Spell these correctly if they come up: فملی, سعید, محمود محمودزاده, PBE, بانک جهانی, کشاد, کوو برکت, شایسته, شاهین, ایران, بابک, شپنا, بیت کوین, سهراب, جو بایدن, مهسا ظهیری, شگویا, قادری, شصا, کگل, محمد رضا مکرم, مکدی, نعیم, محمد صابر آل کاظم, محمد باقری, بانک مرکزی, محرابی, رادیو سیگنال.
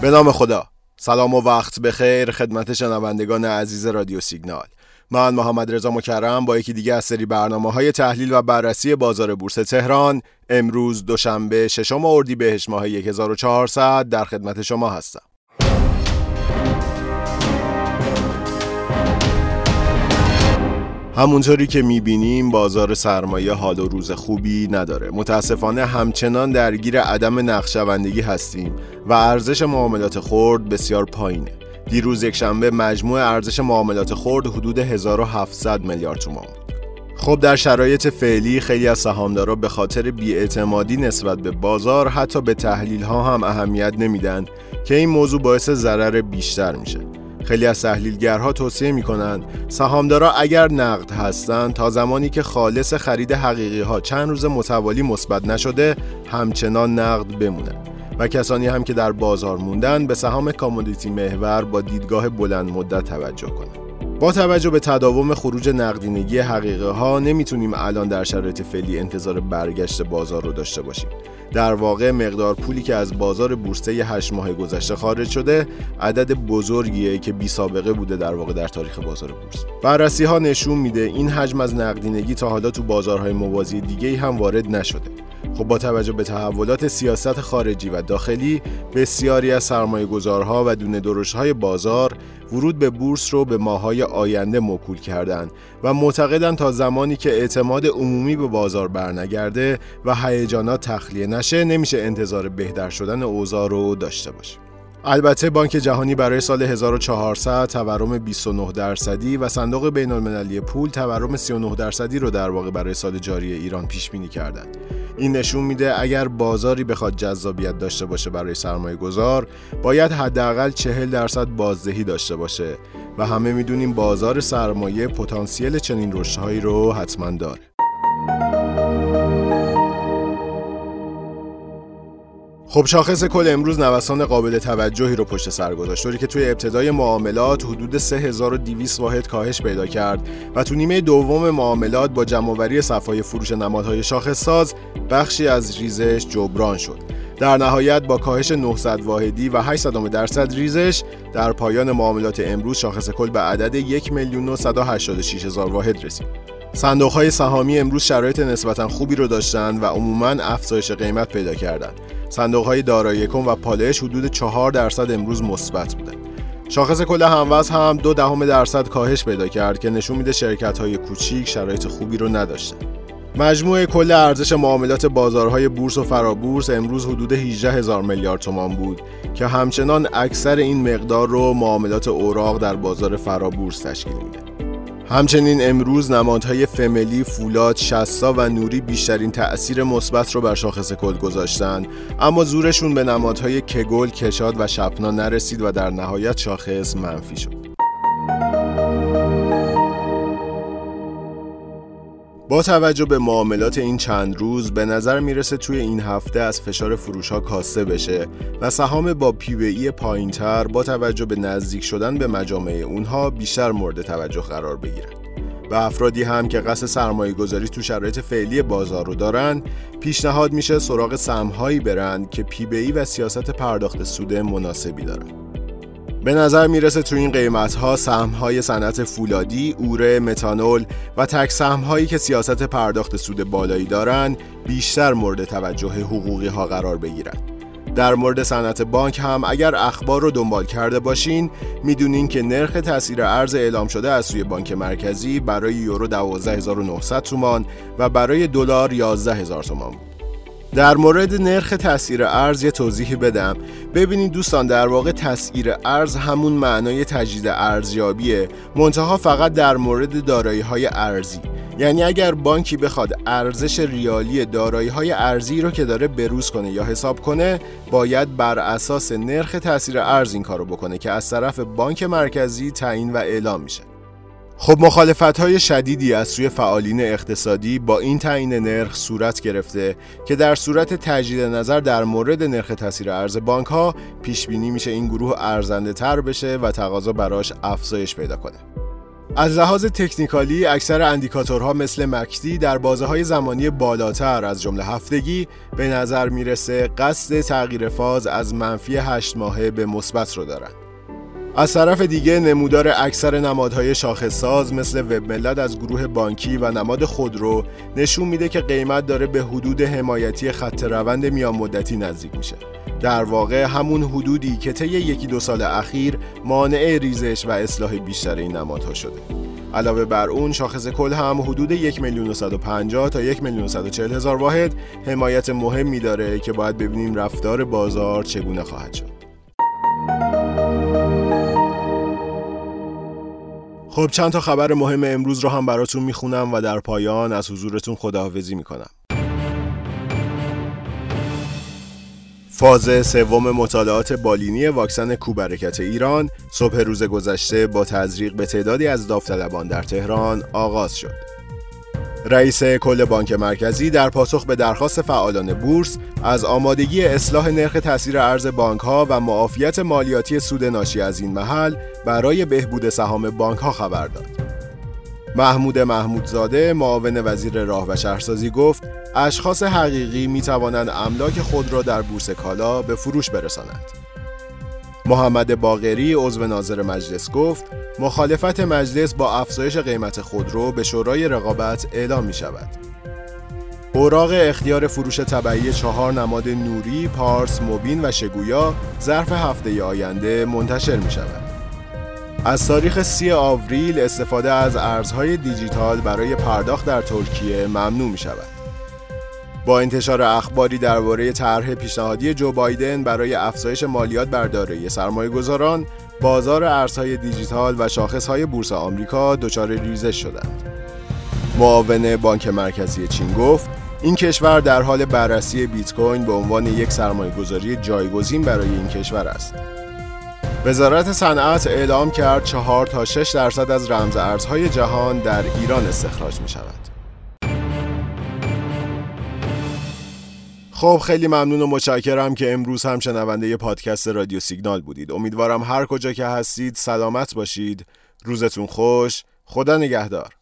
به نام خدا. سلام و وقت بخیر خدمت شنوندگان عزیز رادیو سیگنال. من محمد رضا مکرم با یکی دیگه از سری برنامه‌های تحلیل و بررسی بازار بورس تهران امروز دوشنبه 6 اردیبهشت ماه 1400 در خدمت شما هستم. همونطوری که می‌بینیم بازار سرمایه حال و روز خوبی نداره. متاسفانه همچنان درگیر عدم نقشه‌بندی هستیم و ارزش معاملات خرد بسیار پایینه. دیروز یکشنبه مجموع ارزش معاملات خرد حدود 1700 میلیارد تومان بود. خب در شرایط فعلی خیلی از سهامدارا به خاطر بی‌اعتمادی نسبت به بازار حتی به تحلیل‌ها هم اهمیت نمیدن که این موضوع باعث ضرر بیشتر میشه. خیلی از تحلیلگرها توصیه میکنن سهامدارا اگر نقد هستن تا زمانی که خالص خرید حقیقی ها چند روز متوالی مثبت نشده همچنان نقد بمونن و کسانی هم که در بازار موندن به سهام کامودیتی محور با دیدگاه بلند مدت توجه کنن. با توجه به تداوم خروج نقدینگی حقیقی ها نمیتونیم الان در شرایط فعلی انتظار برگشت بازار رو داشته باشیم. در واقع مقدار پولی که از بازار بورس 8 ماه گذشته خارج شده عدد بزرگیه که بی سابقه بوده در واقع در تاریخ بازار بورس. بررسی ها نشون میده این حجم از نقدینگی تا حالا تو بازارهای موازی دیگه‌ای هم وارد نشده. خب با توجه به تحولات سیاست خارجی و داخلی بسیاری از سرمایه‌گذارها و دونه دروش‌های بازار ورود به بورس رو به ماه‌های آینده موکول کردن و معتقدن تا زمانی که اعتماد عمومی به بازار برنگرده و هیجانات تخلیه نشه نمیشه انتظار بهتر شدن اوضاع رو داشته باشه. البته بانک جهانی برای سال 1400 تورم 29% و صندوق بین‌المللی پول تورم 39% رو در واقع برای سال جاری ایران پیش بینی کردند. این نشون میده اگر بازاری بخواد جذابیت داشته باشه برای سرمایه‌گذار باید حداقل 40% بازدهی داشته باشه و همه میدونیم بازار سرمایه پتانسیل چنین رشدهایی رو حتما داره. خب شاخص کل امروز نوسان قابل توجهی رو پشت سر گذاشت، طوری که توی ابتدای معاملات حدود 3200 واحد کاهش پیدا کرد و تو نیمه دوم معاملات با جمع‌آوری صف‌های فروش نمادهای شاخص ساز بخشی از ریزش جبران شد. در نهایت با کاهش 900 واحدی و 0.08% ریزش در پایان معاملات امروز شاخص کل به عدد 1,986,000 واحد رسید. صندوق‌های سهامی امروز شرایط نسبتاً خوبی رو داشتند و عموماً افزایش قیمت پیدا کردند. صندوق‌های دارایی کن و پالایش حدود 4% امروز مثبت بودند. شاخص کل هموز هم 0.2% کاهش پیدا کرد که نشون میده شرکت‌های کوچیک شرایط خوبی رو نداشتند. مجموع کل ارزش معاملات بازارهای بورس و فرابورس امروز حدود 18000 میلیارد تومان بود که همچنان اکثر این مقدار رو معاملات اوراق در بازار فرابورس تشکیل میده. همچنین امروز نمادهای فملی، فولاد، شصا و نوری بیشترین تأثیر مثبت رو بر شاخص کل گذاشتن، اما زورشون به نمادهای کگل، کشاد و شپنا نرسید و در نهایت شاخص منفی شد. با توجه به معاملات این چند روز به نظر میرسه توی این هفته از فشار فروش‌ها کاسته بشه و سهام با PBE پایین‌تر با توجه به نزدیک شدن به مجامع اونها بیشتر مورد توجه قرار بگیرن. به افرادی هم که قصد سرمایه‌گذاری تو شرایط فعلی بازار رو دارن پیشنهاد میشه سراغ سهم‌هایی برن که PBE و سیاست پرداخت سود مناسبی دارن. به نظر میرسه تو این قیمت‌ها سهم‌های صنعت فولادی، اوره، متانول و تک سهم‌هایی که سیاست پرداخت سود بالایی دارن بیشتر مورد توجه حقوقی‌ها قرار بگیرن. در مورد صنعت بانک هم اگر اخبار رو دنبال کرده باشین میدونین که نرخ تسعیر ارز اعلام شده از سوی بانک مرکزی برای یورو 12900 تومان و برای دلار 11000 تومان. در مورد نرخ تسعیر ارز یه توضیحی بدم. ببینید دوستان، در واقع تسعیر ارز همون معنای تجدید ارزیابیه، منتها فقط در مورد دارایی‌های ارزی. یعنی اگر بانکی بخواد ارزش ریالی دارایی‌های ارزی رو که داره بروز کنه یا حساب کنه باید بر اساس نرخ تسعیر ارز این کارو بکنه که از طرف بانک مرکزی تعیین و اعلام میشه. خب مخالفت‌های شدیدی از سوی فعالین اقتصادی با این تعیین نرخ صورت گرفته که در صورت تجدید نظر در مورد نرخ تسعیر ارز بانک‌ها پیش‌بینی میشه این گروه ارزنده‌تر بشه و تقاضا براش افزایش پیدا کنه. از لحاظ تکنیکالی اکثر اندیکاتورها مثل مکدی در بازه‌های زمانی بالاتر از جمله هفتگی به نظر میرسه قصد تغییر فاز از منفی 8 ماهه به مثبت رو دارن. از طرف دیگه نمودار اکثر نمادهای شاخص‌ساز مثل وب ملت از گروه بانکی و نماد خودرو نشون میده که قیمت داره به حدود حمایتی خط روند میان مدتی نزدیک میشه. در واقع همون حدودی که طی 1-2 سال اخیر مانع ریزش و اصلاح بیشتر این نمادها شده. علاوه بر اون شاخص کل هم حدود 1,150,000 تا 1,140,000 واحد حمایت مهمی داره که باید ببینیم رفتار بازار چگونه خواهد شد. خب چند تا خبر مهم امروز رو هم براتون میخونم و در پایان از حضورتون خداحافظی میکنم. فاز سوم مطالعات بالینی واکسن کوو برکت ایران صبح روز گذشته با تزریق به تعدادی از داوطلبان در تهران آغاز شد. رئیس کل بانک مرکزی در پاسخ به درخواست فعالان بورس از آمادگی اصلاح نرخ تسعیر ارز بانک‌ها و معافیت مالیاتی سود ناشی از این محل برای بهبود سهام بانک‌ها خبر داد. محمود محمودزاده معاون وزیر راه و شهرسازی گفت اشخاص حقیقی می توانند املاک خود را در بورس کالا به فروش برسانند. محمد باقری عضو ناظر مجلس گفت مخالفت مجلس با افزایش قیمت خودرو به شورای رقابت اعلام می شود. اوراق اختیار فروش تبعی 4 نماد نوری، پارس، مبین و شگویا ظرف هفته آینده منتشر می شود. از تاریخ 3 آوریل استفاده از ارزهای دیجیتال برای پرداخت در ترکیه ممنوع می شود. با انتشار اخباری درباره طرح پیشنهادی جو بایدن برای افزایش مالیات بر دارایی سرمایه‌گذاران، بازار ارزهای دیجیتال و شاخص‌های بورس آمریکا دچار ریزش شدند. معاون بانک مرکزی چین گفت این کشور در حال بررسی بیت کوین به عنوان یک سرمایه‌گذاری جایگزین برای این کشور است. وزارت صنعت اعلام کرد 4-6% از رمز ارزهای جهان در ایران استخراج می شود. خب خیلی ممنون و متشکرم که امروز هم شنونده پادکست رادیو سیگنال بودید. امیدوارم هر کجا که هستید سلامت باشید. روزتون خوش. خدا نگهدار.